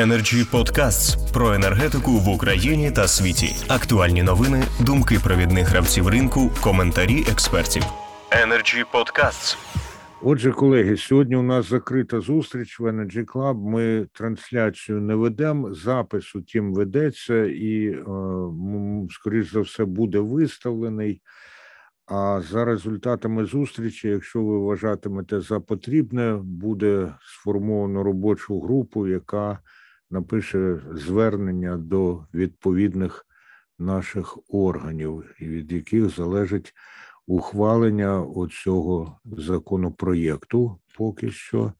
Energy Podcasts про енергетику в Україні та світі. Актуальні новини, думки провідних гравців ринку, коментарі експертів. Energy Podcasts. Отже, колеги, сьогодні у нас закрита зустріч в Energy Club. Ми трансляцію не ведемо, запис утім ведеться і, скоріш за все, буде виставлений. А за результатами зустрічі, якщо ви вважатимете за потрібне, буде сформовано робочу групу, яка напише звернення до відповідних наших органів, від яких залежить ухвалення оцього законопроєкту. Поки що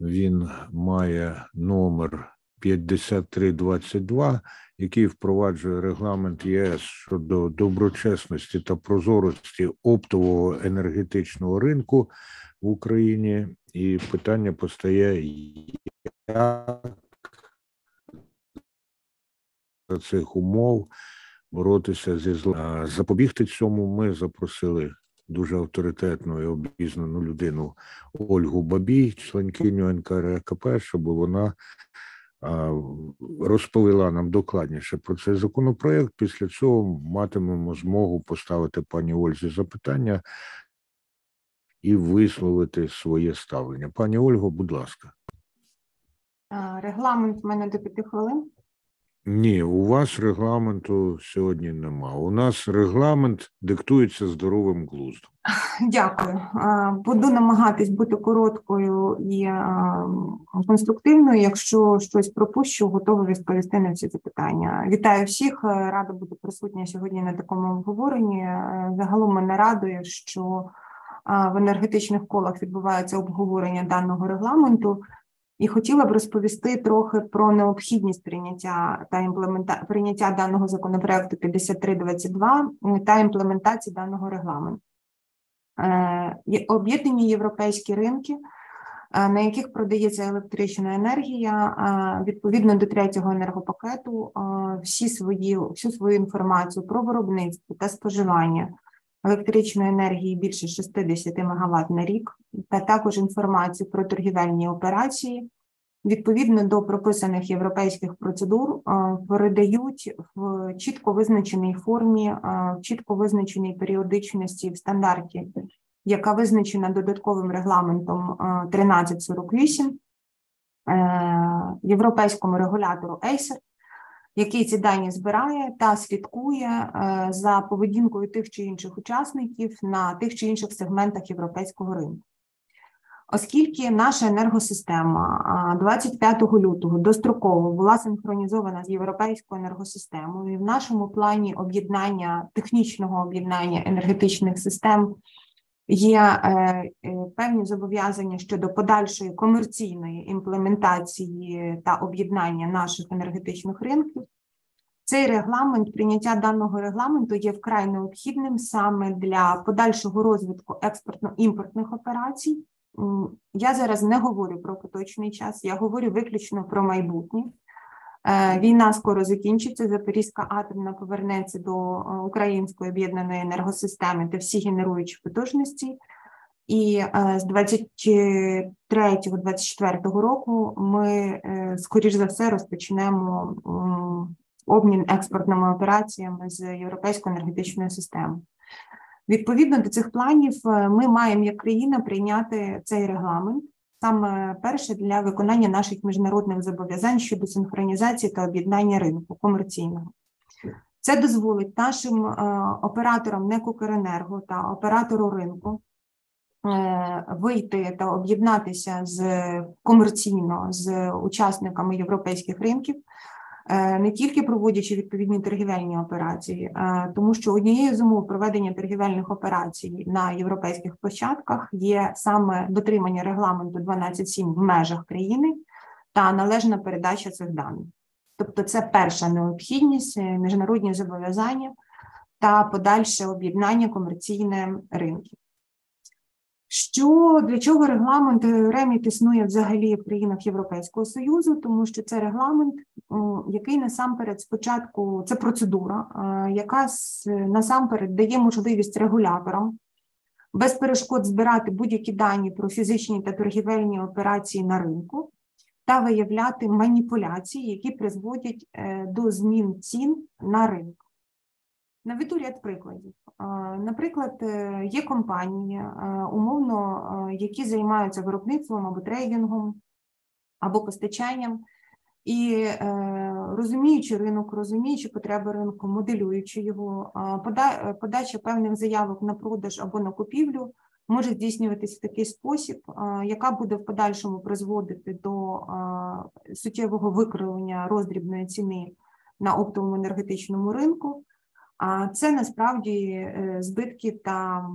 він має номер 5322, який впроваджує регламент ЄС щодо доброчесності та прозорості оптового енергетичного ринку в Україні. І питання постає, як за цих умов боротися зі злом. Запобігти цьому ми запросили дуже авторитетну і обізнану людину Ольгу Бабій, членкиню НКРА КП, щоб вона розповіла нам докладніше про цей законопроєкт. Після цього матимемо змогу поставити пані Ользі запитання і висловити своє ставлення. Пані Ольго, будь ласка. Регламент в мене до 5 хвилин? Ні, у вас регламенту сьогодні нема. У нас регламент диктується здоровим глуздом. Дякую. Буду намагатись бути короткою і конструктивною. Якщо щось пропущу, готова відповісти на всі запитання. Вітаю всіх. Рада бути присутня сьогодні на такому обговоренні. Загалом мене радує, що в енергетичних колах відбувається обговорення даного регламенту. І хотіла б розповісти трохи про необхідність прийняття та прийняття даного законопроекту 5322 та імплементації даного регламенту. Об'єднані європейські ринки, на яких продається електрична енергія, відповідно до 3-го енергопакету, всю свою інформацію про виробництво та споживання електричної енергії більше 60 МВт на рік, та також інформацію про торгівельні операції, відповідно до прописаних європейських процедур, передають в чітко визначеній формі, в чітко визначеній періодичності в стандарті, яка визначена додатковим регламентом 1348, європейському регулятору ACER, який ці дані збирає та слідкує за поведінкою тих чи інших учасників на тих чи інших сегментах європейського ринку. Оскільки наша енергосистема 25 лютого достроково була синхронізована з європейською енергосистемою, і в нашому плані об'єднання, технічного об'єднання енергетичних систем є певні зобов'язання щодо подальшої комерційної імплементації та об'єднання наших енергетичних ринків, цей регламент, прийняття даного регламенту є вкрай необхідним саме для подальшого розвитку експортно-імпортних операцій. Я зараз не говорю про поточний час, я говорю виключно про майбутнє. Війна скоро закінчиться, Запорізька атомна повернеться до української об'єднаної енергосистеми та всі генеруючі потужності. І з 23-24 року ми, скоріш за все, розпочнемо обмін експортними операціями з європейською енергетичною системою. Відповідно до цих планів ми маємо як країна прийняти цей регламент, саме перше для виконання наших міжнародних зобов'язань щодо синхронізації та об'єднання ринку комерційного. Це дозволить нашим операторам НЕК Укренерго та оператору ринку вийти та об'єднатися комерційно з учасниками європейських ринків, не тільки проводячи відповідні торгівельні операції, тому що однією з умов проведення торгівельних операцій на європейських площадках є саме дотримання регламенту 12.7 в межах країни та належна передача цих даних. Тобто це перша необхідність, міжнародні зобов'язання та подальше об'єднання комерційних ринків. Для чого регламент REMIT існує взагалі в країнах Європейського Союзу? Тому що це регламент, який насамперед спочатку, це процедура, яка насамперед дає можливість регуляторам без перешкод збирати будь-які дані про фізичні та торгівельні операції на ринку та виявляти маніпуляції, які призводять до змін цін на ринку. Наведу ряд прикладів. Наприклад, є компанії, умовно, які займаються виробництвом або трейдингом, або постачанням, і розуміючи ринок, розуміючи потреби ринку, моделюючи його, подача певних заявок на продаж або на купівлю може здійснюватись в такий спосіб, яка буде в подальшому призводити до суттєвого викривлення роздрібної ціни на оптовому енергетичному ринку. А це насправді збитки та,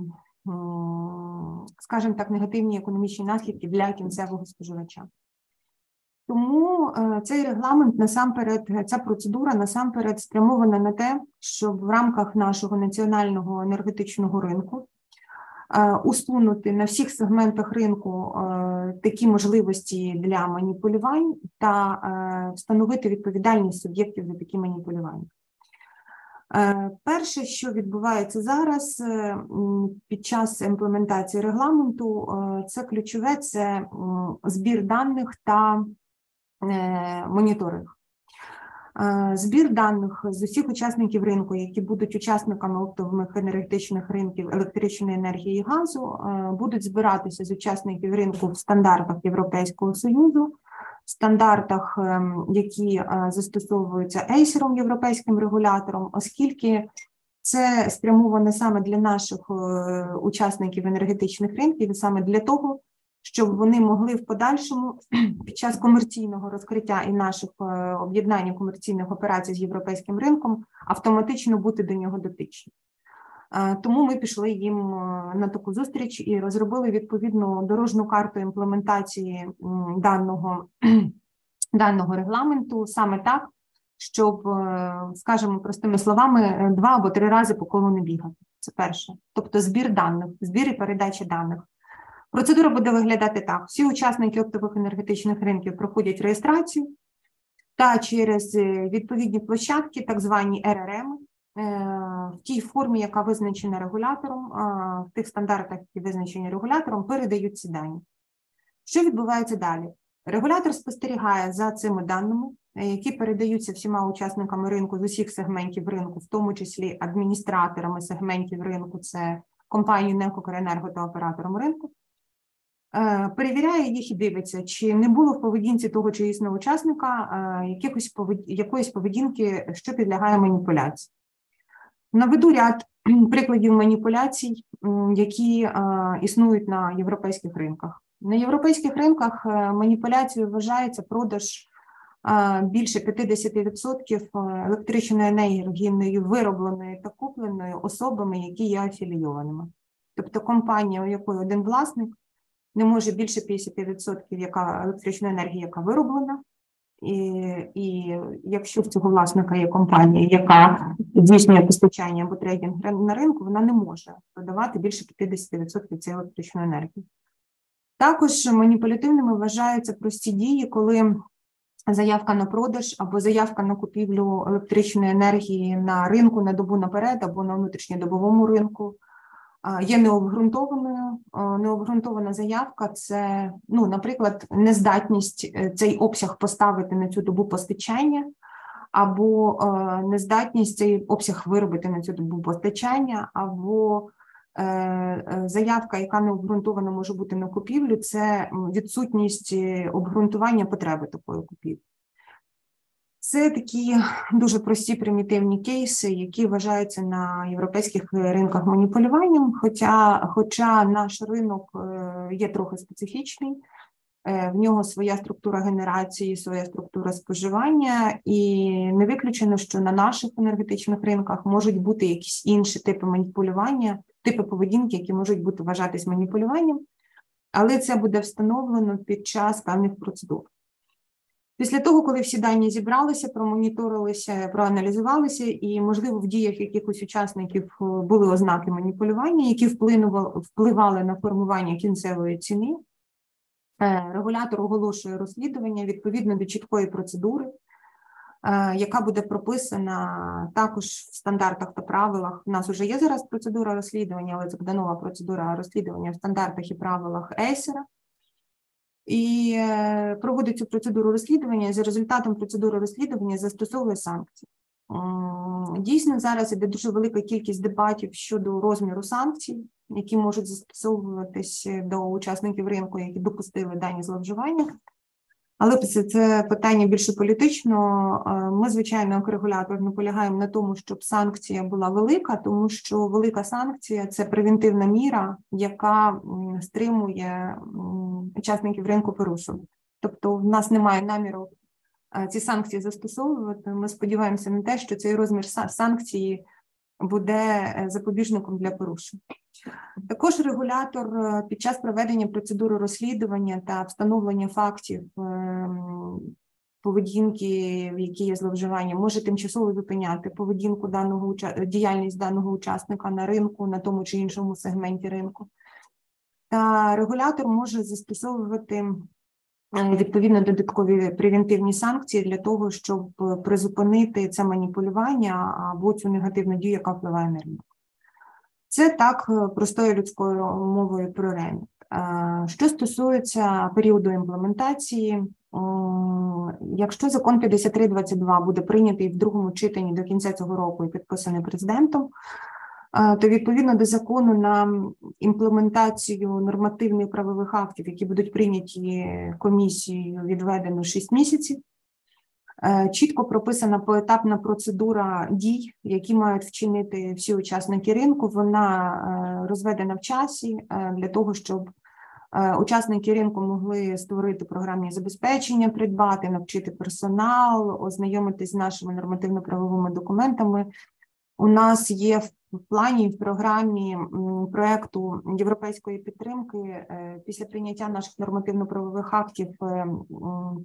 скажімо так, негативні економічні наслідки для кінцевого споживача. Тому цей регламент, насамперед, ця процедура насамперед спрямована на те, щоб в рамках нашого національного енергетичного ринку усунути на всіх сегментах ринку такі можливості для маніпулювань та встановити відповідальність суб'єктів за такі маніпулювання. Перше, що відбувається зараз під час імплементації регламенту, це ключове, це збір даних та моніторинг. Збір даних з усіх учасників ринку, які будуть учасниками оптових енергетичних ринків електричної енергії і газу, будуть збиратися з учасників ринку в стандартах Європейського Союзу, в стандартах, які застосовуються ACER, європейським регулятором, оскільки це спрямовано саме для наших учасників енергетичних ринків, і саме для того, щоб вони могли в подальшому під час комерційного розкриття і наших об'єднань комерційних операцій з європейським ринком автоматично бути до нього дотичні. Тому ми пішли їм на таку зустріч і розробили відповідну дорожню карту імплементації даного регламенту саме так, щоб, скажімо простими словами, 2 або 3 рази по колу не бігати. Це перше. Тобто збір даних, збір і передача даних. Процедура буде виглядати так. Всі учасники оптових енергетичних ринків проходять реєстрацію та через відповідні площадки, так звані РРМ, в тій формі, яка визначена регулятором, в тих стандартах, які визначені регулятором, передають ці дані. Що відбувається далі? Регулятор спостерігає за цими даними, які передаються всіма учасниками ринку з усіх сегментів ринку, в тому числі адміністраторами сегментів ринку, це компанію НЕК Укренерго та оператором ринку, перевіряє їх і дивиться, чи не було в поведінці того чи іншого учасника якоїсь поведінки, що підлягає маніпуляції. Наведу ряд прикладів маніпуляцій, які існують на європейських ринках. На європейських ринках маніпуляцією вважається продаж більше 50% електричної енергії, виробленої та купленої особами, які є афілійованими. Тобто компанія, у якої один власник, не може більше 50% електричної енергії, яка вироблена. І якщо в цього власника є компанія, яка здійснює постачання або трейдинг на ринку, вона не може продавати більше 50% цієї електричної енергії. Також маніпулятивними вважаються прості дії, коли заявка на продаж або заявка на купівлю електричної енергії на ринку на добу наперед або на внутрішньодобовому ринку є необґрунтованою. Необґрунтована заявка – це, наприклад, нездатність цей обсяг поставити на цю добу постачання або нездатність цей обсяг виробити на цю добу постачання, або заявка, яка необґрунтована може бути на купівлю – це відсутність обґрунтування потреби такої купівлі. Це такі дуже прості примітивні кейси, які вважаються на європейських ринках маніпулюванням, хоча наш ринок є трохи специфічний, в нього своя структура генерації, своя структура споживання, і не виключено, що на наших енергетичних ринках можуть бути якісь інші типи маніпулювання, типи поведінки, які можуть бути вважатись маніпулюванням, але це буде встановлено під час певних процедур. Після того, коли всі дані зібралися, промоніторилися, проаналізувалися і, можливо, в діях якихось учасників були ознаки маніпулювання, які впливали на формування кінцевої ціни, регулятор оголошує розслідування відповідно до чіткої процедури, яка буде прописана також в стандартах та правилах. У нас вже є зараз процедура розслідування, але це буде нова процедура розслідування в стандартах і правилах ACER. і проводить цю процедуру розслідування, за результатом процедури розслідування застосовує санкції. Дійсно, зараз іде дуже велика кількість дебатів щодо розміру санкцій, які можуть застосовуватись до учасників ринку, які допустили дані зловживання. Але це питання більше політично. Ми, звичайно, як регулятор наполягаємо на тому, щоб санкція була велика, тому що велика санкція – це превентивна міра, яка стримує учасників ринку порушувати. Тобто в нас немає наміру ці санкції застосовувати. Ми сподіваємося на те, що цей розмір санкції буде запобіжником для порушень. Також регулятор під час проведення процедури розслідування та встановлення фактів поведінки, в якій є зловживання, може тимчасово зупиняти поведінку діяльність даного учасника на ринку, на тому чи іншому сегменті ринку. Та регулятор може застосовувати відповідно додаткові превентивні санкції для того, щоб призупинити це маніпулювання або цю негативну дію, яка впливає на ринок. Це так простою людською мовою про REMIT. Що стосується періоду імплементації, якщо закон 5322 буде прийнятий в другому читанні до кінця цього року і підписаний президентом, то відповідно до закону на імплементацію нормативних правових актів, які будуть прийняті комісією, відведено 6 місяців. Чітко прописана поетапна процедура дій, які мають вчинити всі учасники ринку, вона розведена в часі для того, щоб учасники ринку могли створити програмні забезпечення, придбати, навчити персонал, ознайомитись з нашими нормативно-правовими документами. У нас є в плані, в програмі проєкту європейської підтримки після прийняття наших нормативно-правових актів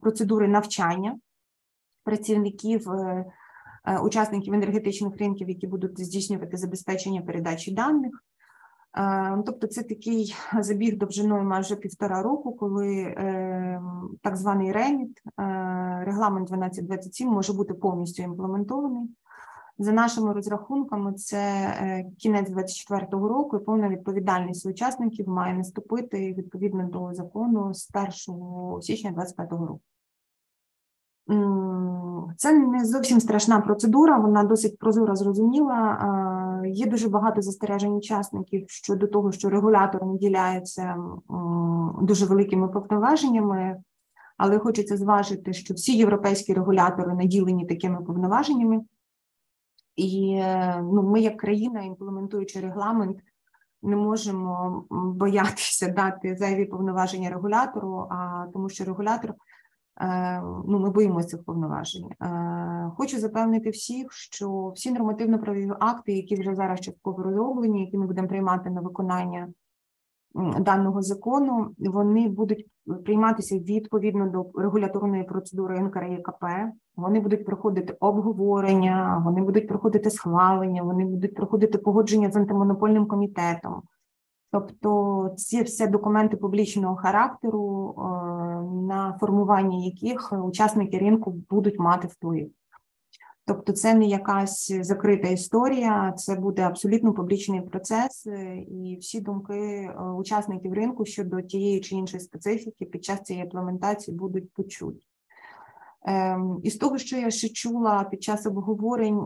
процедури навчання працівників, учасників енергетичних ринків, які будуть здійснювати забезпечення передачі даних. Тобто це такий забіг довжиною майже 1,5 року, коли так званий REMIT, регламент 1227, може бути повністю імплементований. За нашими розрахунками, це кінець 2024 року, і повна відповідальність учасників має наступити відповідно до закону з 1 січня 2025 року. Це не зовсім страшна процедура, вона досить прозора, зрозуміла. Є дуже багато застережень учасників щодо того, що регулятор наділяється дуже великими повноваженнями, але хочеться зважити, що всі європейські регулятори наділені такими повноваженнями. І ми як країна, імплементуючи регламент, не можемо боятися дати зайві повноваження регулятору, тому що регулятор, ми боїмося цих повноважень. Хочу запевнити всіх, що всі нормативно-правові акти, які вже зараз частково розроблені, які ми будемо приймати на виконання даного закону, вони будуть прийматися відповідно до регуляторної процедури НКРА КП. Вони будуть проходити обговорення, вони будуть проходити схвалення, вони будуть проходити погодження з антимонопольним комітетом. Тобто ці всі документи публічного характеру, на формування яких учасники ринку будуть мати вплив. Тобто це не якась закрита історія, це буде абсолютно публічний процес, і всі думки учасників ринку щодо тієї чи іншої специфіки під час цієї імплементації будуть почуті. Із того, що я ще чула під час обговорень,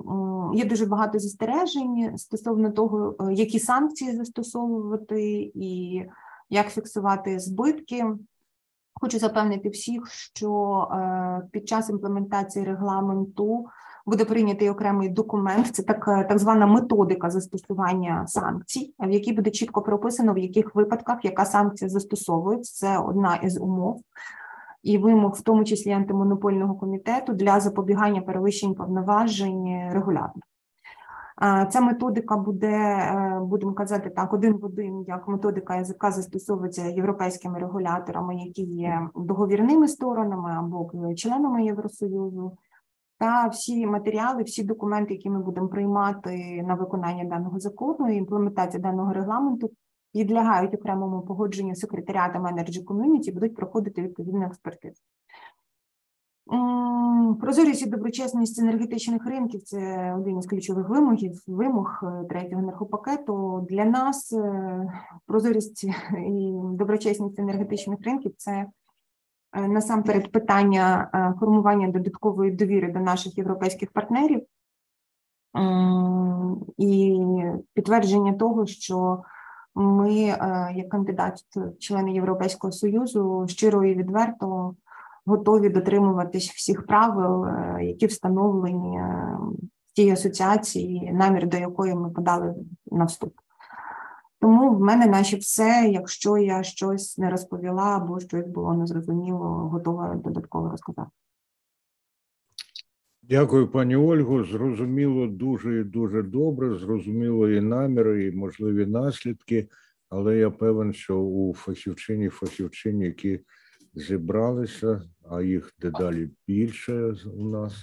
є дуже багато застережень стосовно того, які санкції застосовувати і як фіксувати збитки. Хочу запевнити всіх, що під час імплементації регламенту буде прийнятий окремий документ, це так звана методика застосування санкцій, в якій буде чітко прописано, в яких випадках яка санкція застосовується. Це одна із умов і вимог, в тому числі антимонопольного комітету, для запобігання перевищень повноважень регулятора. Ця методика буде, будемо казати так, один в один, як методика, яка застосовується європейськими регуляторами, які є договірними сторонами або членами Євросоюзу. Та всі матеріали, всі документи, які ми будемо приймати на виконання даного закону і імплементацію даного регламенту, підлягають окремому погодженню секретаріатами Energy Community, будуть проходити відповідну експертизу. Прозорість і доброчесність енергетичних ринків – це один із ключових вимог третього енергопакету. Для нас прозорість і доброчесність енергетичних ринків – це насамперед питання формування додаткової довіри до наших європейських партнерів і підтвердження того, що ми, як кандидат в члени Європейського Союзу, щиро і відверто готові дотримуватись всіх правил, які встановлені в тій асоціації, намір до якої ми подали на вступ. Тому в мене наче все, якщо я щось не розповіла або щось було незрозуміло, готова додатково розказати. Дякую, пані Ольго. Зрозуміло дуже і дуже добре, зрозуміло і наміри, і можливі наслідки, але я певен, що у фахівчині, які зібралися, а їх дедалі більше у нас,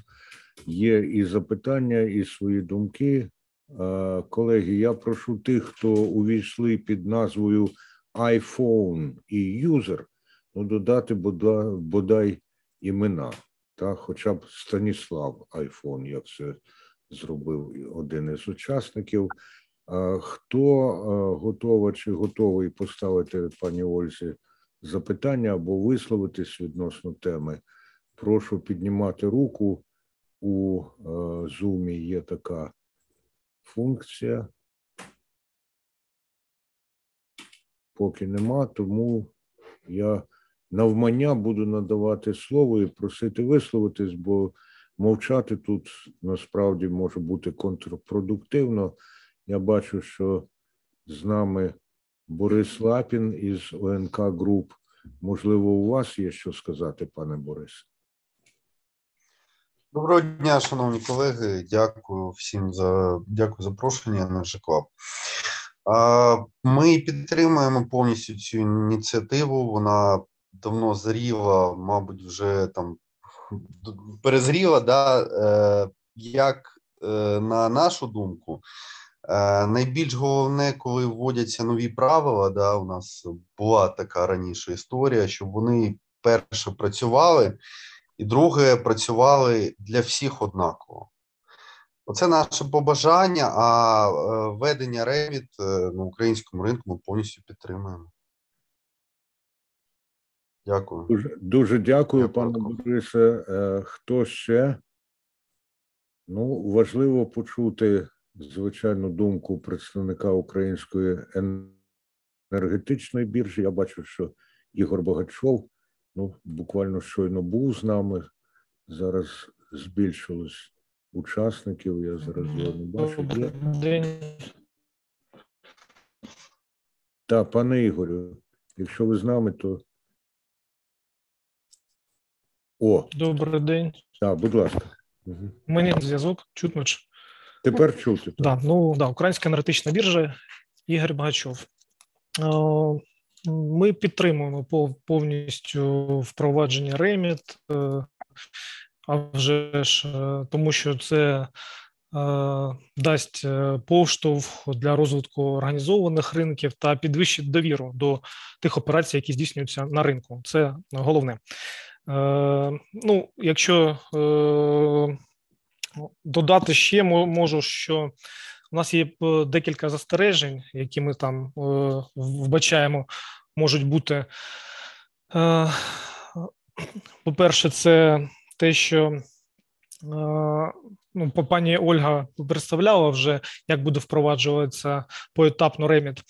є і запитання, і свої думки. Колеги, я прошу тих, хто увійшли під назвою iPhone і User, додати бодай імена. Та хоча б Станіслав iPhone, як це зробив один із учасників. Хто готова чи готовий поставити пані Ользі запитання або висловитись відносно теми, прошу піднімати руку. У Zoom є така функція. Поки нема, тому я навмання буду надавати слово і просити висловитись, бо мовчати тут насправді може бути контрпродуктивно. Я бачу, що з нами Борис Лапін із ОНК груп. Можливо, у вас є що сказати, пане Борисе? Доброго дня, шановні колеги. Дякую всім за запрошення на Energy Club. Ми підтримуємо повністю цю ініціативу. Вона давно зріла, мабуть, вже там перезріла, да? Як на нашу думку, найбільш головне, коли вводяться нові правила, да, у нас була така раніше історія, щоб вони, перше, працювали, і друге, працювали для всіх однаково. Оце наше побажання, а введення REMIT на українському ринку ми повністю підтримуємо. Дякую. Дуже дякую, пане Борисе. Хто ще? Ну, важливо почути, звичайно, думку представника Української енергетичної біржі. Я бачу, що Ігор Богачов, ну, буквально щойно був з нами. Зараз збільшилось учасників, я зараз його не бачу. Так, пане Ігорю, якщо ви з нами, то... О, добрий день. Так, будь ласка. Угу. У мене зв'язок, чутно ж. Тепер чути. Так, да, ну, да, Українська енергетична біржа, Ігор Богачов. Ми підтримуємо повністю впровадження REMIT, а вже ж, тому що це дасть поштовх для розвитку організованих ринків та підвищить довіру до тих операцій, які здійснюються на ринку. Це головне. Ну, якщо додати ще можу, що у нас є декілька застережень, які ми там вбачаємо, можуть бути. По-перше, це те, що ну, пані Ольга представляла вже, як буде впроваджуватися поетапно REMIT.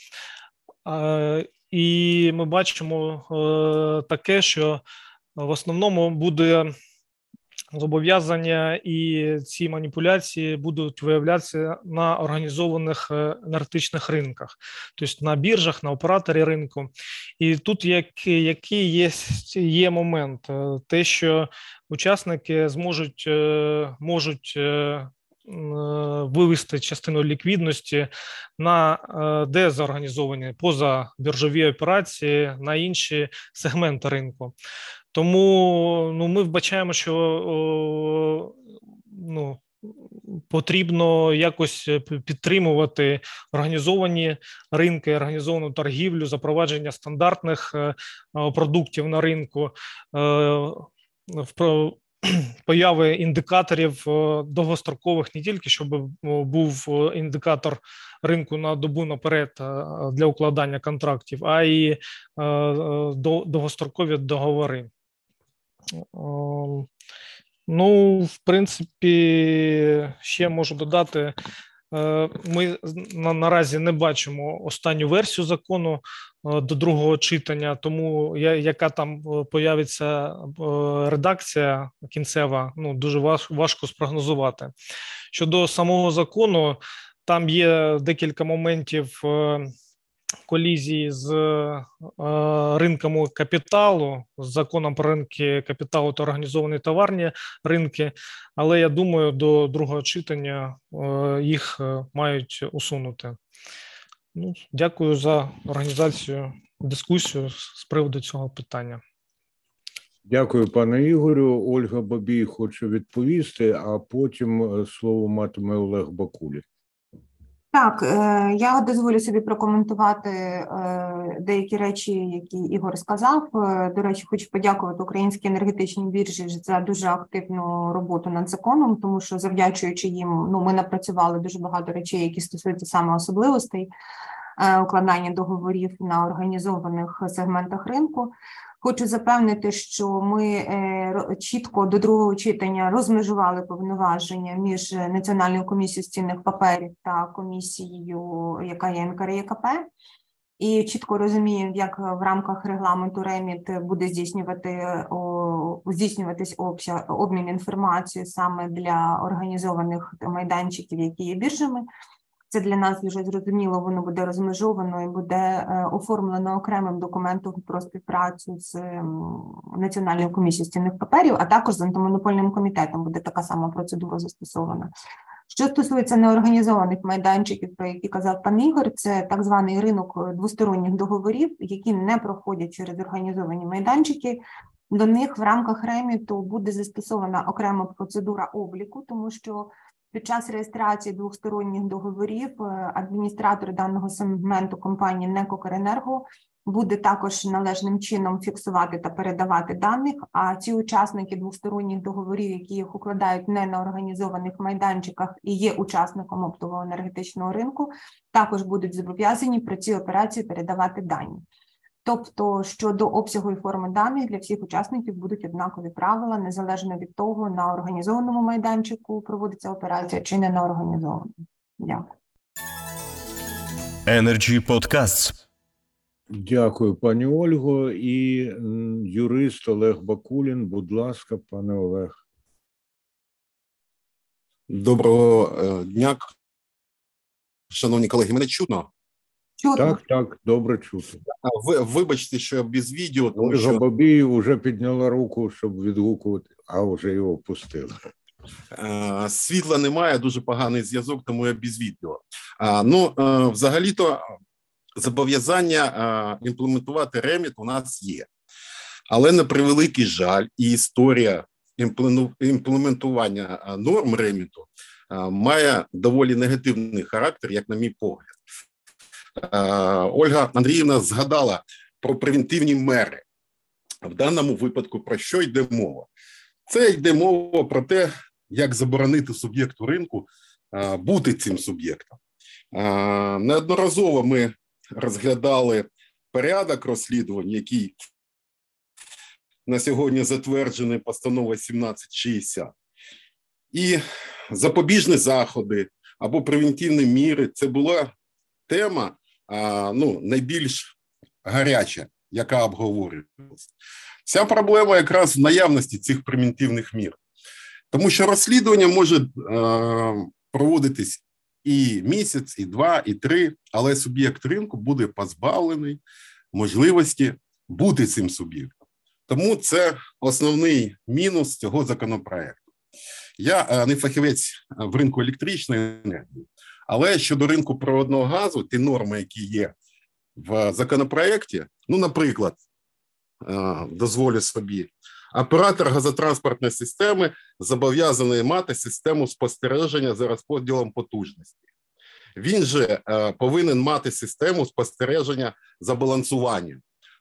І ми бачимо таке, що в основному буде зобов'язання і ці маніпуляції будуть виявлятися на організованих енергетичних ринках, тобто на біржах, на операторі ринку. І тут який є момент? Те, що учасники можуть вивести частину ліквідності на дезорганізовані позабіржові операції, на інші сегменти ринку. Тому ну, ми вбачаємо, що ну, потрібно якось підтримувати організовані ринки, організовану торгівлю, запровадження стандартних продуктів на ринку, появи індикаторів довгострокових, не тільки, щоб був індикатор ринку на добу наперед для укладання контрактів, а і довгострокові договори. Ну, в принципі, ще можу додати, ми наразі не бачимо останню версію закону до другого читання, тому яка там появиться редакція кінцева, ну, дуже важко спрогнозувати. Щодо самого закону, там є декілька моментів колізії з ринком капіталу, з законом про ринки капіталу та організовані товарні ринки, але я думаю, до другого читання їх мають усунути. Ну, дякую за організацію, дискусію з приводу цього питання. Дякую, пане Ігорю. Ольга Бабій хоче відповісти, а потім слово матиме Олег Бакулін. Так, я дозволю собі прокоментувати деякі речі, які Ігор сказав. До речі, хочу подякувати Українській енергетичній біржі за дуже активну роботу над законом, тому що завдячуючи їм, ну, ми напрацювали дуже багато речей, які стосуються саме особливостей укладання договорів на організованих сегментах ринку. Хочу запевнити, що ми чітко до другого читання розмежували повноваження між Національною комісією з цінних паперів та комісією, яка є НКРА КП, і чітко розуміємо, як в рамках регламенту REMIT буде здійснюватись обмін інформацією саме для організованих майданчиків, які є біржами. Це для нас вже зрозуміло, воно буде розмежовано і буде оформлено окремим документом про співпрацю з Національною комісією з цінних паперів, а також з антимонопольним комітетом буде така сама процедура застосована. Що стосується неорганізованих майданчиків, про які казав пан Ігор, це так званий ринок двосторонніх договорів, які не проходять через організовані майданчики. До них в рамках REMIT буде застосована окрема процедура обліку, тому що під час реєстрації двосторонніх договорів адміністратор даного сегменту компанії НЕК Укренерго буде також належним чином фіксувати та передавати даних, а ці учасники двосторонніх договорів, які їх укладають не на організованих майданчиках і є учасником оптового енергетичного ринку, також будуть зобов'язані про ці операції передавати дані. Тобто, щодо обсягу і форми даних, для всіх учасників будуть однакові правила, незалежно від того, на організованому майданчику проводиться операція чи не на організованому. Дякую. Energy Podcasts. Дякую, пані Ольго. І юрист Олег Бакулін, будь ласка, пане Олег. Доброго дня. Шановні колеги, мене чутно? Чутно. Так, так, добре чути. Вибачте, що я без відео. Тому що Бабій вже підняла руку, щоб відгукувати, а вже його опустили. Світла немає, дуже поганий зв'язок, тому я без відео. Ну, взагалі-то зобов'язання імплементувати REMIT у нас є. Але на превеликий жаль, і історія імплементування норм REMIT має доволі негативний характер, як на мій погляд. Ольга Андріївна згадала про превентивні мери. В даному випадку про що йде мова? Це йде мова про те, як заборонити суб'єкту ринку бути цим суб'єктом. Неодноразово ми розглядали порядок розслідувань, який на сьогодні затверджений постановою 1760. І запобіжні заходи або превентивні міри – це була тема, ну, найбільш гаряча, яка обговорювалася. Ця проблема якраз в наявності цих превентивних мір. Тому що розслідування може проводитись і місяць, і два, і три, але суб'єкт ринку буде позбавлений можливості бути цим суб'єктом. Тому це основний мінус цього законопроекту. Я не фахівець в ринку електричної енергії, але щодо ринку природного газу, ті норми, які є в законопроекті, ну, наприклад, дозволю собі, оператор газотранспортної системи зобов'язаний мати систему спостереження за розподілом потужності. Він же повинен мати систему спостереження за балансуванням.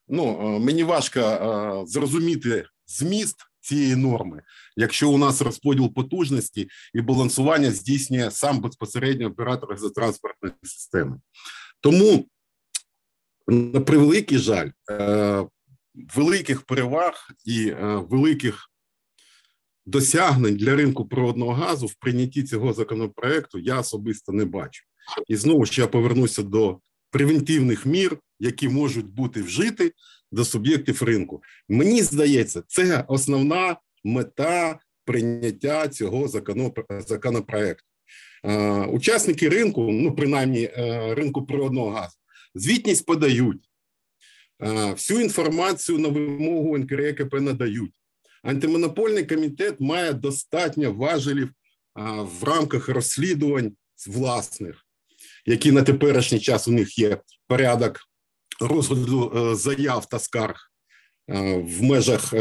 Ну, мені важко зрозуміти зміст цієї норми, якщо у нас розподіл потужності і балансування здійснює сам безпосередньо оператор газотранспортної системи. Тому, на превеликий жаль, великих переваг і великих досягнень для ринку природного газу в прийнятті цього законопроекту я особисто не бачу. І знову ж я повернуся до превентивних мір, які можуть бути вжиті до суб'єктів ринку. Мені здається, це основна мета прийняття цього законопроекту. Учасники ринку, ну принаймні ринку природного газу, звітність подають, всю інформацію на вимогу НКРА КП надають. Антимонопольний комітет має достатньо важелів в рамках розслідувань власних, які на теперішній час у них є порядок розгляду заяв та скарг в межах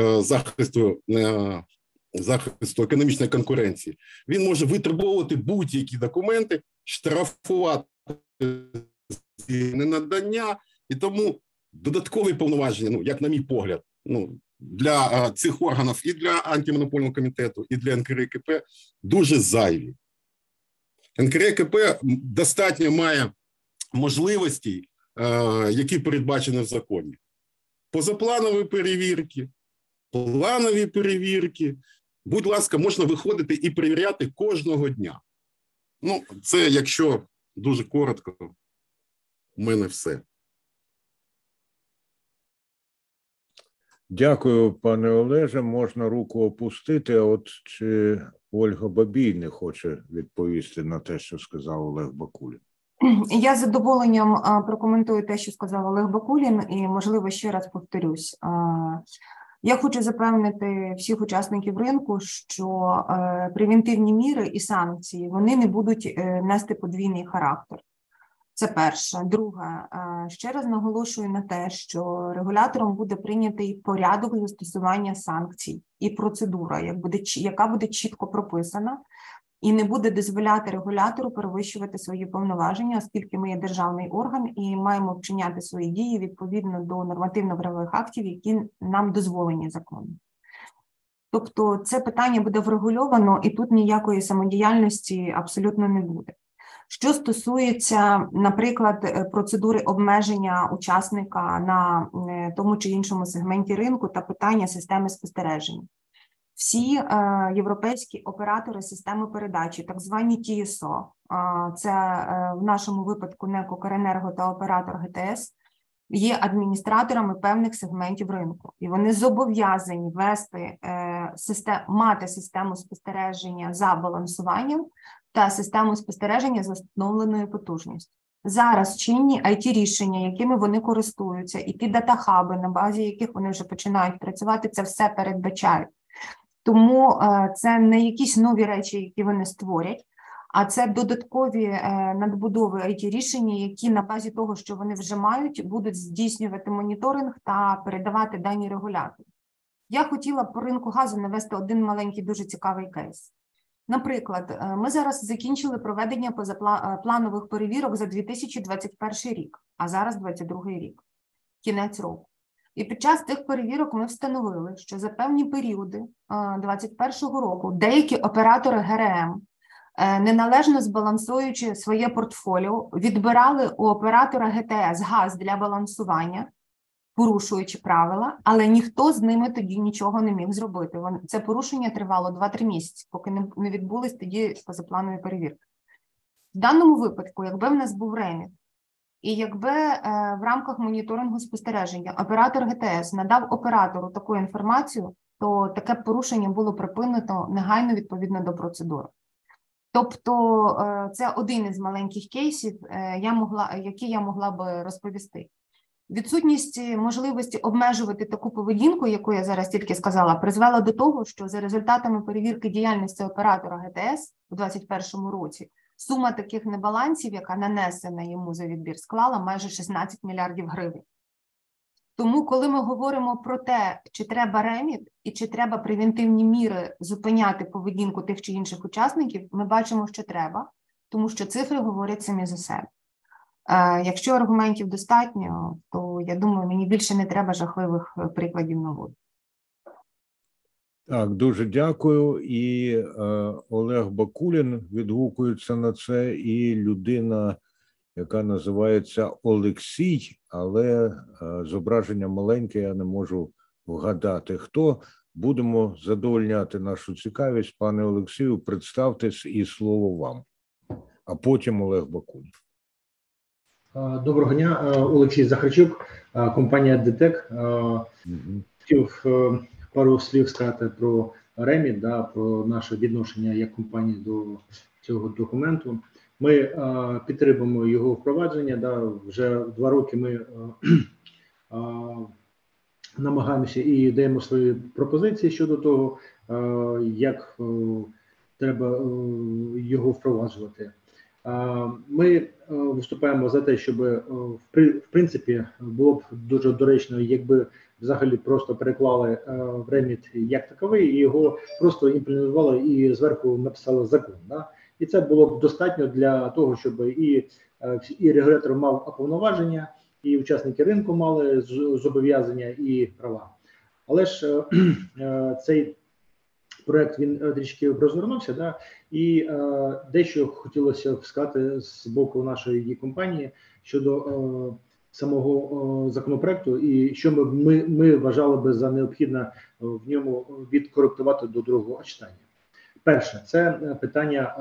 захисту економічної конкуренції. Він може витребовувати будь-які документи, штрафувати ненадання, і тому додаткові повноваження, ну, як на мій погляд, ну, для цих органів і для антимонопольного комітету, і для НКРА КП дуже зайві. НКРА КП достатньо має можливостей, які передбачені в законі. Позапланові перевірки, планові перевірки. Будь ласка, можна виходити і перевіряти кожного дня. Ну, це якщо дуже коротко, у мене все. Дякую, пане Олеже. Можна руку опустити. От чи Ольга Бабій не хоче відповісти на те, що сказав Олег Бакулін? Я з задоволенням прокоментую те, що сказав Олег Бакулін, і, можливо, ще раз повторюсь. Я хочу запевнити всіх учасників ринку, що превентивні міри і санкції, вони не будуть нести подвійний характер. Це перше. Друге, ще раз наголошую на те, що регулятором буде прийнятий порядок застосування санкцій і процедура, яка буде чітко прописана і не буде дозволяти регулятору перевищувати свої повноваження, оскільки ми є державний орган і маємо вчиняти свої дії відповідно до нормативно-правових актів, які нам дозволені законом. Тобто це питання буде врегульовано і тут ніякої самодіяльності абсолютно не буде. Що стосується, наприклад, процедури обмеження учасника на тому чи іншому сегменті ринку та питання системи спостереження. Всі європейські оператори системи передачі, так звані ТІСО, це в нашому випадку НЕК Укренерго та оператор ГТС, є адміністраторами певних сегментів ринку. І вони зобов'язані вести мати систему спостереження за балансуванням та систему спостереження за встановленою потужністю. Зараз чинні IT-рішення, якими вони користуються, і ті датахаби, на базі яких вони вже починають працювати, це все передбачають. Тому це не якісь нові речі, які вони створять, а це додаткові надбудови IT-рішення, які на базі того, що вони вже мають, будуть здійснювати моніторинг та передавати дані регулятору. Я хотіла по ринку газу навести один маленький дуже цікавий кейс. Наприклад, ми зараз закінчили проведення позапланових перевірок за 2021 рік, а зараз 2022 рік, кінець року. І під час тих перевірок ми встановили, що за певні періоди 2021 року деякі оператори ГРМ, неналежно збалансуючи своє портфоліо, відбирали у оператора ГТС газ для балансування, порушуючи правила, але ніхто з ними тоді нічого не міг зробити. Це порушення тривало 2-3 місяці, поки не відбулись тоді позапланові перевірки. В даному випадку, якби в нас був REMIT, і якби в рамках моніторингу спостереження оператор ГТС надав оператору таку інформацію, то таке порушення було припинено негайно відповідно до процедури. Тобто це один із маленьких кейсів, які я могла би розповісти. Відсутність можливості обмежувати таку поведінку, яку я зараз тільки сказала, призвела до того, що за результатами перевірки діяльності оператора ГТС у 2021 році сума таких небалансів, яка нанесена йому за відбір, склала майже 16 мільярдів гривень. Тому, коли ми говоримо про те, чи треба REMIT і чи треба превентивні міри зупиняти поведінку тих чи інших учасників, ми бачимо, що треба, тому що цифри говорять самі за себе. Якщо аргументів достатньо, то, я думаю, мені більше не треба жахливих прикладів наводити. Так, дуже дякую. І Олег Бакулін відгукується на це, і людина, яка називається Олексій, але зображення маленьке, я не можу вгадати, хто. Будемо задовольняти нашу цікавість. Пане Олексію, представтесь і слово вам. А потім Олег Бакулін. Доброго дня, Олексій Захарчук, компанія ДТЕК. Хотів пару слів сказати про REMIT, про наше відношення як компанії до цього документу. Ми підтримуємо його впровадження. Вже 2 роки ми намагаємося і даємо свої пропозиції щодо того, як треба його впроваджувати. Ми виступаємо за те, щоб, в принципі, було б дуже доречно, якби взагалі просто переклали REMIT як таковий і його просто імплементували і зверху написали закон. І це було б достатньо для того, щоб і регулятор мав уповноваження, і учасники ринку мали зобов'язання і права. Але ж цей проєкт, він трішки розвернувся, і дещо хотілося б сказати з боку нашої компанії щодо самого законопроекту і що ми вважали би за необхідне в ньому відкоректувати до другого читання. Перше, це питання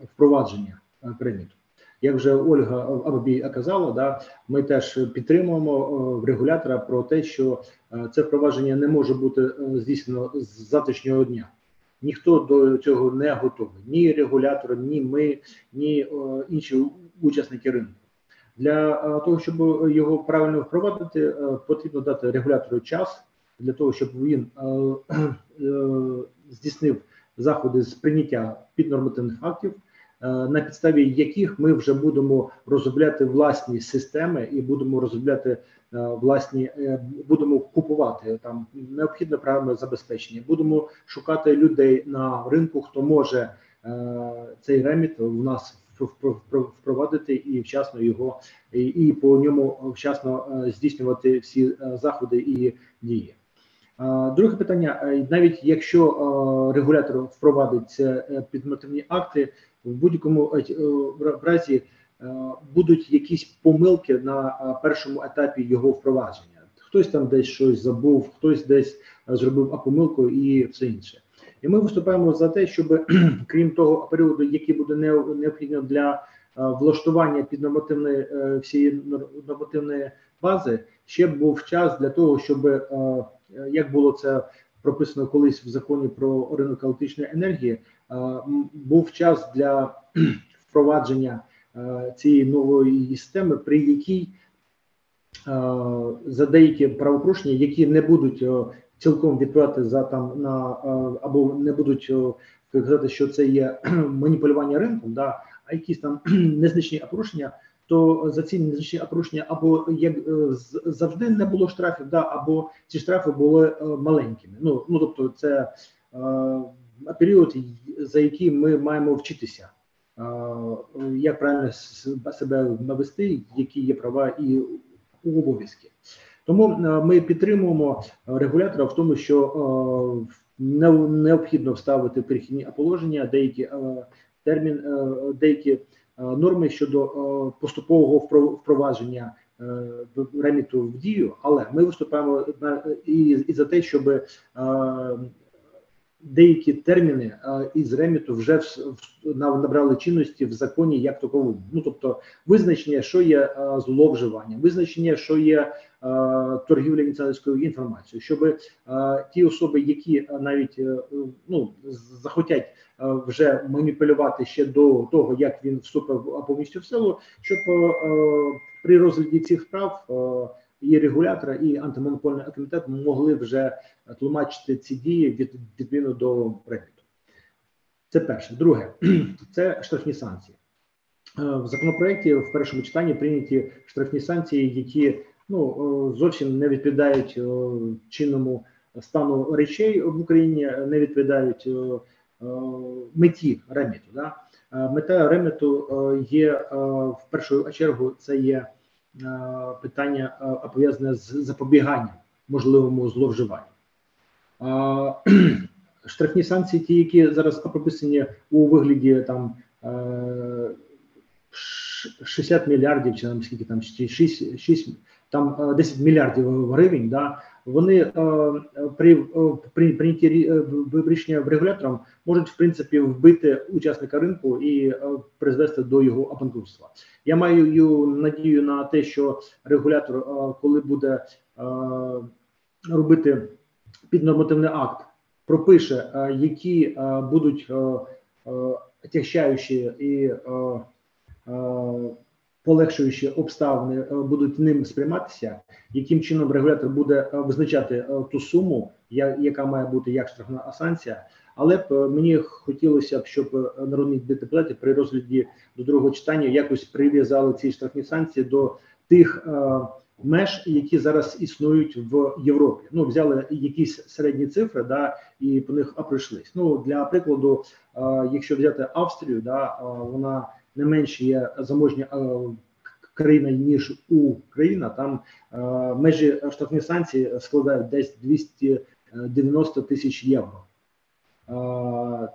впровадження REMIT. Як вже Ольга Бабій казала, ми теж підтримуємо регулятора про те, що це впровадження не може бути здійснено з завтрашнього дня. Ніхто до цього не готовий. Ні регулятор, ні ми, ні інші учасники ринку. Для того, щоб його правильно впровадити, потрібно дати регулятору час, для того, щоб він здійснив заходи з прийняття піднормативних актів, на підставі яких ми вже будемо розробляти власні системи і будемо розробляти власні, будемо купувати там необхідне правильне забезпечення, будемо шукати людей на ринку, хто може цей REMIT в нас впровадити і вчасно його, і по ньому вчасно здійснювати всі заходи і дії. Друге питання, навіть якщо регулятор впровадить ці піднормативні акти, в будь-якому разі будуть якісь помилки на першому етапі його впровадження. Хтось там десь щось забув, хтось десь зробив помилку і все інше. І ми виступаємо за те, щоб, крім того періоду, який буде необхідно для влаштування піднормативної всієї нормативної бази, ще був час для того, щоб, як було це прописано колись в законі про ринок електричної енергії, був час для впровадження цієї нової системи, при якій за деякі правопорушення, які не будуть цілком відповідати за там або не будуть казати, що це є маніпулювання ринком, а якісь там незначні порушення, то за ці незначні порушення або як завжди не було штрафів, або ці штрафи були маленькими. Ну, тобто це період, за який ми маємо вчитися, як правильно себе навести, які є права і обов'язки. Тому ми підтримуємо регулятора в тому, що необхідно вставити в перехідні положення деякі терміни, деякі норми щодо поступового впровадження REMIT в дію, але ми виступаємо і за те, щоб деякі терміни із REMIT вже набрали чинності в законі як таковому. Ну, тобто визначення, що є зловживання, визначення, що є торгівля інсайдерською інформацією, щоб ті особи, які навіть захотять вже маніпулювати ще до того, як він вступив повністю в силу, щоб при розгляді цих справ і регулятора, і антимонопольний комітет могли вже тлумачити ці дії відповідно до REMIT. Це перше. Друге, це штрафні санкції. В законопроекті в першому читанні прийняті штрафні санкції, які зовсім не відповідають чинному стану речей в Україні, не відповідають меті REMIT. Мета REMIT є, в першу чергу, це є питання, пов'язане з запобіганням можливому зловживанню. Штрафні санкції, ті, які зараз прописані у вигляді 60 мільярдів, чи там скільки там 6, там 10 мільярдів гривень, да, вони при прийнятті рішення регулятором можуть, в принципі, вбити учасника ринку і призвести до його абантурства. Я маю надію на те, що регулятор, коли буде робити піднормативний акт, пропише, які будуть тягчаючі і полегшуючі обставини будуть ним сприйматися, яким чином регулятор буде визначати ту суму, яка має бути як штрафна санкція. Але б мені хотілося б, щоб народні депутати при розгляді до другого читання якось прив'язали ці штрафні санкції до тих меж, які зараз існують в Європі. Ну, взяли якісь середні цифри, да, і по них пройшлись. Ну, для прикладу, якщо взяти Австрію, да, вона не менш є заможня країна, ніж Україна, там межі штрафні санкції складають десь 290 тисяч євро.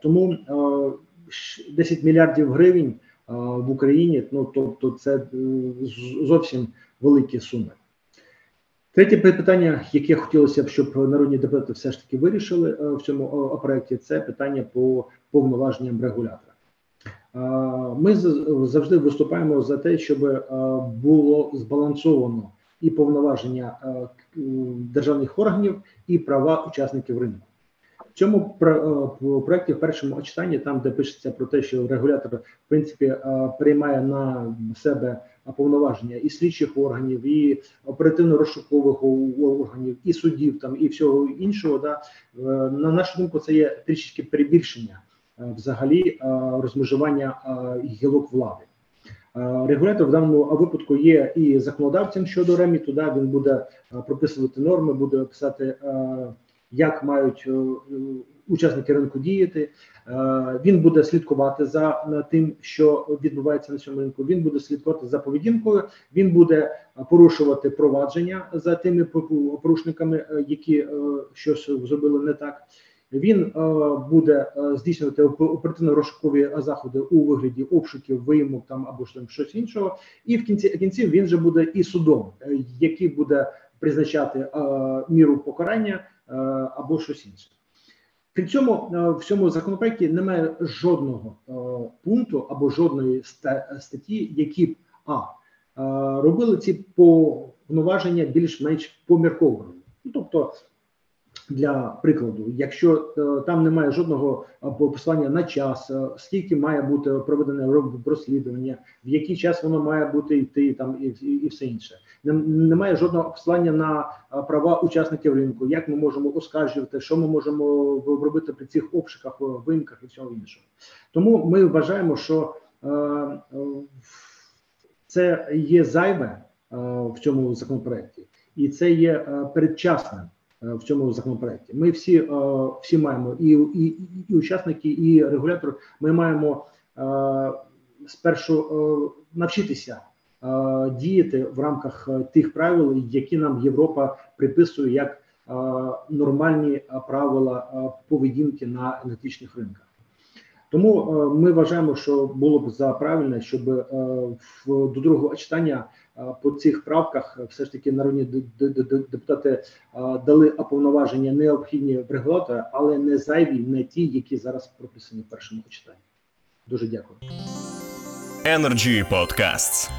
Тому 10 мільярдів гривень в Україні, ну, тобто це зовсім великі суми. Третє питання, яке хотілося б, щоб народні депутати все ж таки вирішили в цьому проєкті, це питання по повноваженням регулятора. Ми завжди виступаємо за те, щоб було збалансовано і повноваження державних органів, і права учасників ринку. В цьому проєкті, в першому читанні, там, де пишеться про те, що регулятор, в принципі, приймає на себе повноваження і слідчих органів, і оперативно-розшукових органів, і судів, там, і всього іншого, да, на нашу думку, це є трішечки перебільшення взагалі розмежування гілок влади. Регулятор в даному випадку є і законодавцем щодо реміту, да, він буде прописувати норми, буде писати, як мають учасники ринку діяти, він буде слідкувати за тим, що відбувається на цьому ринку, він буде слідкувати за поведінкою, він буде порушувати провадження за тими порушниками, які щось зробили не так. Він буде здійснювати оперативно-розшукові заходи у вигляді обшуків, виїмок там або ж там щось іншого. І в кінці кінців він же буде і судом, який буде призначати міру покарання або щось інше. При цьому в цьому законопроекті немає жодного пункту або жодної статті, які б робили ці повноваження більш-менш поміркованими. Ну, тобто, для прикладу, якщо там немає жодного посилання на час, скільки має бути проведене розслідування, в який час воно має бути йти там, і все інше. Немає жодного посилання на права учасників ринку, як ми можемо оскаржувати, що ми можемо робити при цих обшуках, вимках і всього іншого. Тому ми вважаємо, що це є зайве в цьому законопроекті, і це є передчасним в цьому законопроекті. Ми всі маємо, і учасники, і регулятор, ми маємо спершу навчитися діяти в рамках тих правил, які нам Європа приписує як нормальні правила поведінки на енергетичних ринках. Тому ми вважаємо, що було б за правильне, щоб до другого читання по цих правках все ж таки народні депутати дали повноваження необхідні регулятору, але не зайві, не ті, які зараз прописані в першому читанні. Дуже дякую. Energy Podcasts.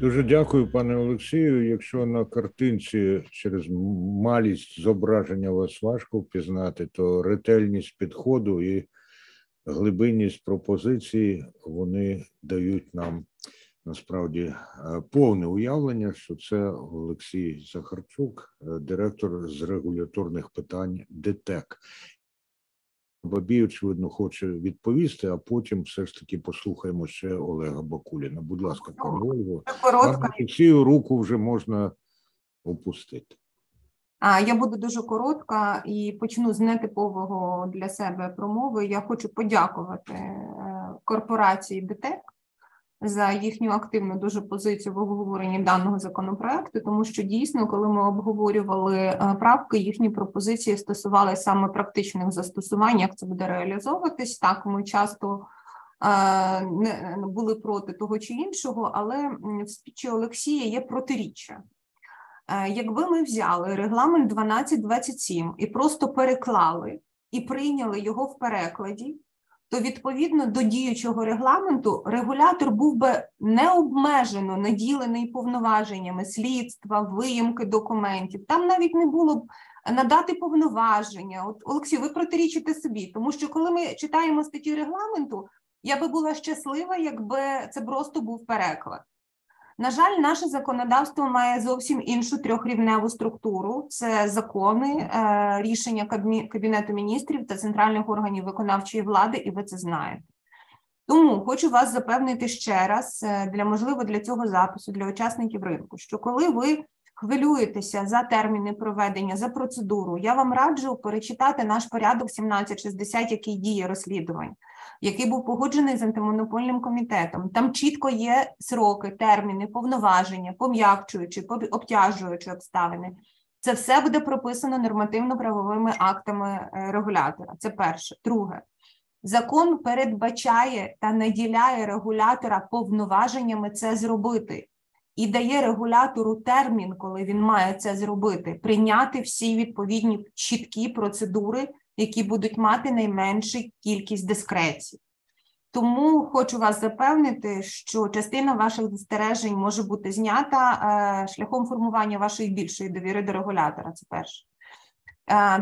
Дуже дякую, пане Олексію. Якщо на картинці через малість зображення вас важко впізнати, то ретельність підходу і глибинність пропозиції вони дають нам насправді повне уявлення, що це Олексій Захарчук, директор з регуляторних питань ДТЕК. Бабій, очевидно, хоче відповісти, а потім все ж таки послухаємо ще Олега Бакуліна. Будь ласка, пане Ольго. Коротко. Цю руку вже можна опустити. Я буду дуже коротка і почну з нетипового для себе промови. Я хочу подякувати корпорації ДТЕК за їхню активну дуже позицію в обговоренні даного законопроекту, тому що дійсно, коли ми обговорювали правки, їхні пропозиції стосувалися саме практичних застосувань, як це буде реалізовуватись. Так, ми часто були проти того чи іншого, але в спічі Олексія є протиріччя. Якби ми взяли регламент 1227 і просто переклали і прийняли його в перекладі, то відповідно до діючого регламенту регулятор був би необмежено наділений повноваженнями слідства, виїмки документів. Там навіть не було б надати повноваження. От, Олексій, ви протирічите собі, тому що коли ми читаємо статті регламенту, я би була щаслива, якби це просто був переклад. На жаль, наше законодавство має зовсім іншу трьохрівневу структуру. Це закони, рішення Кабінету міністрів та центральних органів виконавчої влади, і ви це знаєте. Тому хочу вас запевнити ще раз, можливо, для цього запису, для учасників ринку, що коли ви хвилюєтеся за терміни проведення, за процедуру, я вам раджу перечитати наш порядок 1760, який діє розслідувань, який був погоджений з антимонопольним комітетом. Там чітко є сроки, терміни, повноваження, пом'якчуючі, обтяжуючі обставини. Це все буде прописано нормативно-правовими актами регулятора. Це перше. Друге. Закон передбачає та наділяє регулятора повноваженнями це зробити. І дає регулятору термін, коли він має це зробити, прийняти всі відповідні чіткі процедури, які будуть мати найменшу кількість дискрецій. Тому хочу вас запевнити, що частина ваших застережень може бути знята шляхом формування вашої більшої довіри до регулятора, це перше.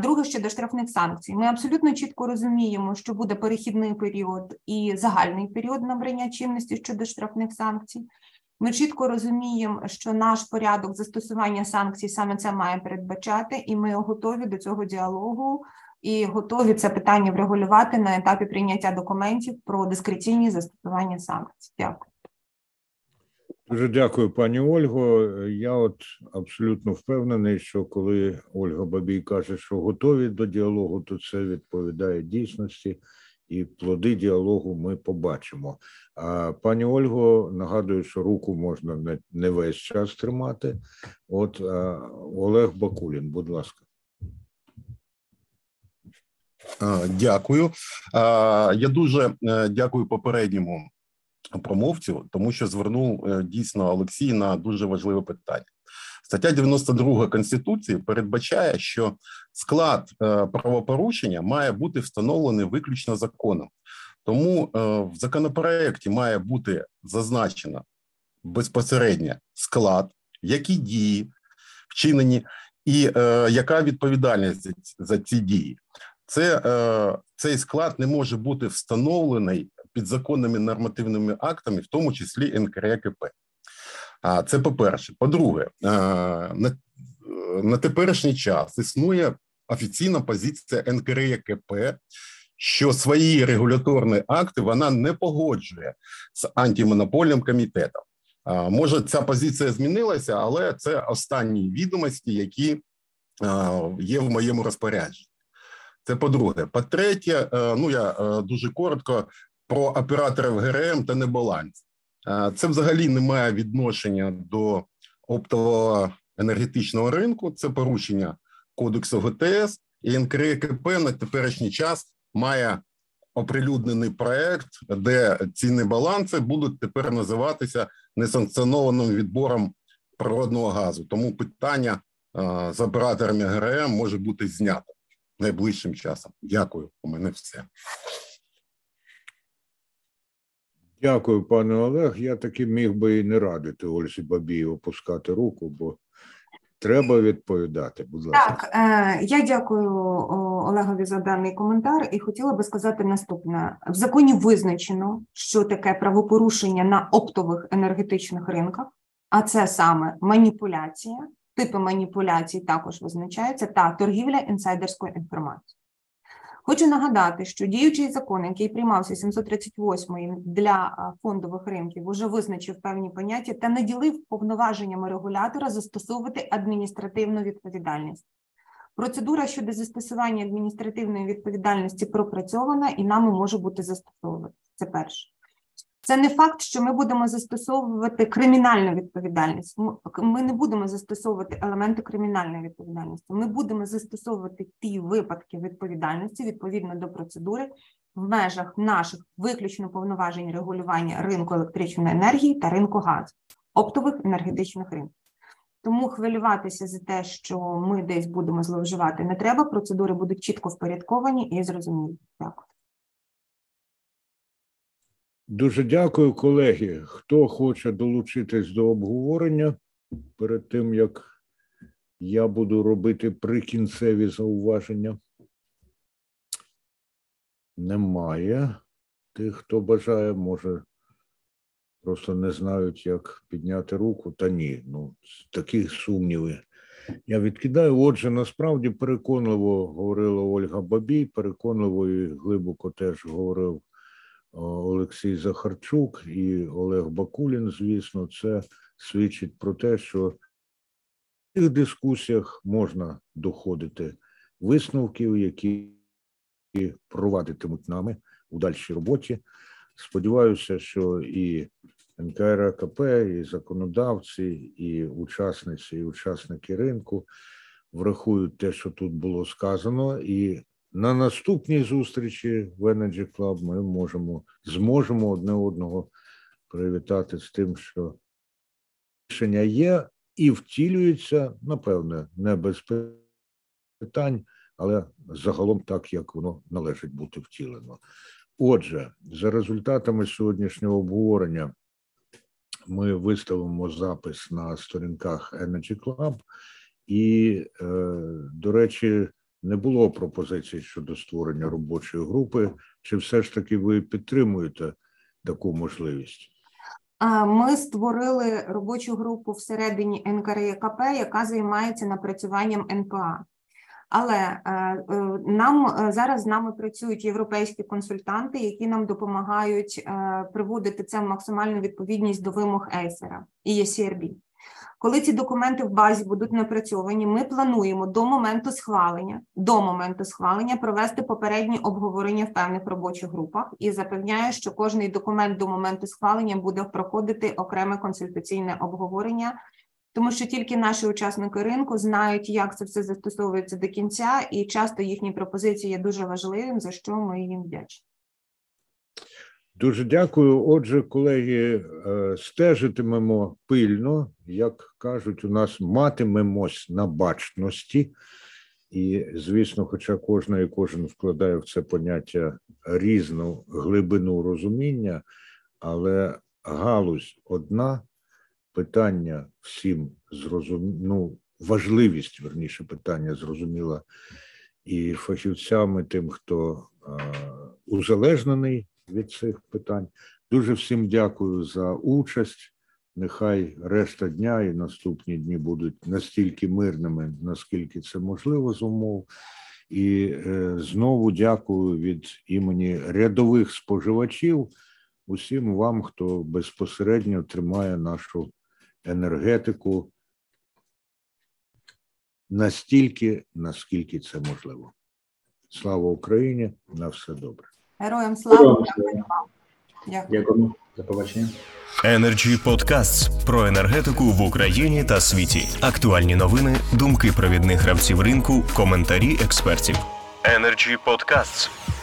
Друге, щодо штрафних санкцій. Ми абсолютно чітко розуміємо, що буде перехідний період і загальний період набрання чинності щодо штрафних санкцій. Ми чітко розуміємо, що наш порядок застосування санкцій саме це має передбачати, і ми готові до цього діалогу і готові це питання врегулювати на етапі прийняття документів про дискреційні застосування санкцій. Дякую. Дуже дякую, пані Ольго. Я абсолютно впевнений, що коли Ольга Бабій каже, що готові до діалогу, то це відповідає дійсності. І плоди діалогу ми побачимо. Пані Ольго, нагадую, що руку можна не весь час тримати. Олег Бакулін, будь ласка. Дякую. Я дуже дякую попередньому промовцю, тому що звернув дійсно Олексій на дуже важливе питання. Стаття 92 Конституції передбачає, що склад правопорушення має бути встановлений виключно законом. Тому в законопроекті має бути зазначено безпосередньо склад, які дії вчинені і яка відповідальність за ці дії. Цей склад не може бути встановлений підзаконними нормативними актами, в тому числі НКРА КП. Це по-перше. По-друге, на теперішній час існує офіційна позиція НКРА КП, що свої регуляторні акти вона не погоджує з антимонопольним комітетом. Може, ця позиція змінилася, але це останні відомості, які є в моєму розпорядженні. Це по-друге. По-третє, я дуже коротко про операторів ГРМ та небаланс. Це взагалі не має відношення до оптового енергетичного ринку, це порушення Кодексу ГТС, і НКРА КП на теперішній час має оприлюднений проект, де ці небаланси будуть тепер називатися несанкціонованим відбором природного газу. Тому питання з операторами ГРМ може бути знято найближчим часом. Дякую, у мене все. Дякую, пане Олег. Я таки міг би і не радити Ользі Бабій опускати руку, бо треба відповідати. Будь ласка. Так, я дякую Олегові за даний коментар і хотіла би сказати наступне. В законі визначено, що таке правопорушення на оптових енергетичних ринках, а це саме маніпуляція, типи маніпуляцій також визначаються, та торгівля інсайдерською інформацією. Хочу нагадати, що діючий закон, який приймався 738 для фондових ринків, уже визначив певні поняття та наділив повноваженнями регулятора застосовувати адміністративну відповідальність. Процедура щодо застосування адміністративної відповідальності пропрацьована і нами може бути застосована. Це перше. Це не факт, що ми будемо застосовувати кримінальну відповідальність. Ми не будемо застосовувати елементи кримінальної відповідальності. Ми будемо застосовувати ті випадки відповідальності відповідно до процедури, в межах наших виключно повноважень регулювання ринку електричної енергії та ринку газу, оптових енергетичних ринків. Тому хвилюватися за те, що ми десь будемо зловживати, не треба. Процедури будуть чітко впорядковані і зрозумілі. Дякую. Дуже дякую, колеги. Хто хоче долучитись до обговорення перед тим, як я буду робити прикінцеві зауваження? Немає. Тих, хто бажає, може, просто не знають, як підняти руку. Та ні, ну, такі сумніви я відкидаю. Отже, насправді переконливо говорила Ольга Бабій, переконливо і глибоко теж говорив Олексій Захарчук і Олег Бакулін, звісно. Це свідчить про те, що в цих дискусіях можна доходити висновків, які провадитимуть нами у дальшій роботі. Сподіваюся, що і НКРА КП, і законодавці, і учасниці, і учасники ринку врахують те, що тут було сказано, і на наступній зустрічі в Energy Club ми зможемо одне одного привітати з тим, що рішення є і втілюється, напевне, не без питань, але загалом так, як воно належить бути втілено. Отже, за результатами сьогоднішнього обговорення ми виставимо запис на сторінках Energy Club. І, до речі, не було пропозицій щодо створення робочої групи. Чи все ж таки ви підтримуєте таку можливість? Ми створили робочу групу всередині НКРА КП, яка займається напрацюванням НПА. Але з нами працюють європейські консультанти, які нам допомагають приводити це в максимальну відповідність до вимог ACER і ACER. Коли ці документи в базі будуть напрацьовані, ми плануємо до моменту схвалення провести попередні обговорення в певних робочих групах, і запевняю, що кожний документ до моменту схвалення буде проходити окреме консультаційне обговорення, тому що тільки наші учасники ринку знають, як це все застосовується до кінця, і часто їхні пропозиції є дуже важливим, за що ми їм вдячні. Дуже дякую. Отже, колеги, стежитимемо пильно, як кажуть, у нас матимемось на бачності. І, звісно, хоча кожна і кожен вкладає в це поняття різну глибину розуміння, але галузь одна, питання всім важливість, зрозуміла і фахівцями, тим, хто узалежнений від цих питань. Дуже всім дякую за участь. Нехай решта дня і наступні дні будуть настільки мирними, наскільки це можливо з умов. І знову дякую від імені рядових споживачів усім вам, хто безпосередньо тримає нашу енергетику настільки, наскільки це можливо. Слава Україні! На все добре! Героям слава! Дякую. До побачення. Energy Podcasts про енергетику в Україні та світі. Актуальні новини, думки провідних гравців ринку, коментарі експертів. Energy Podcasts.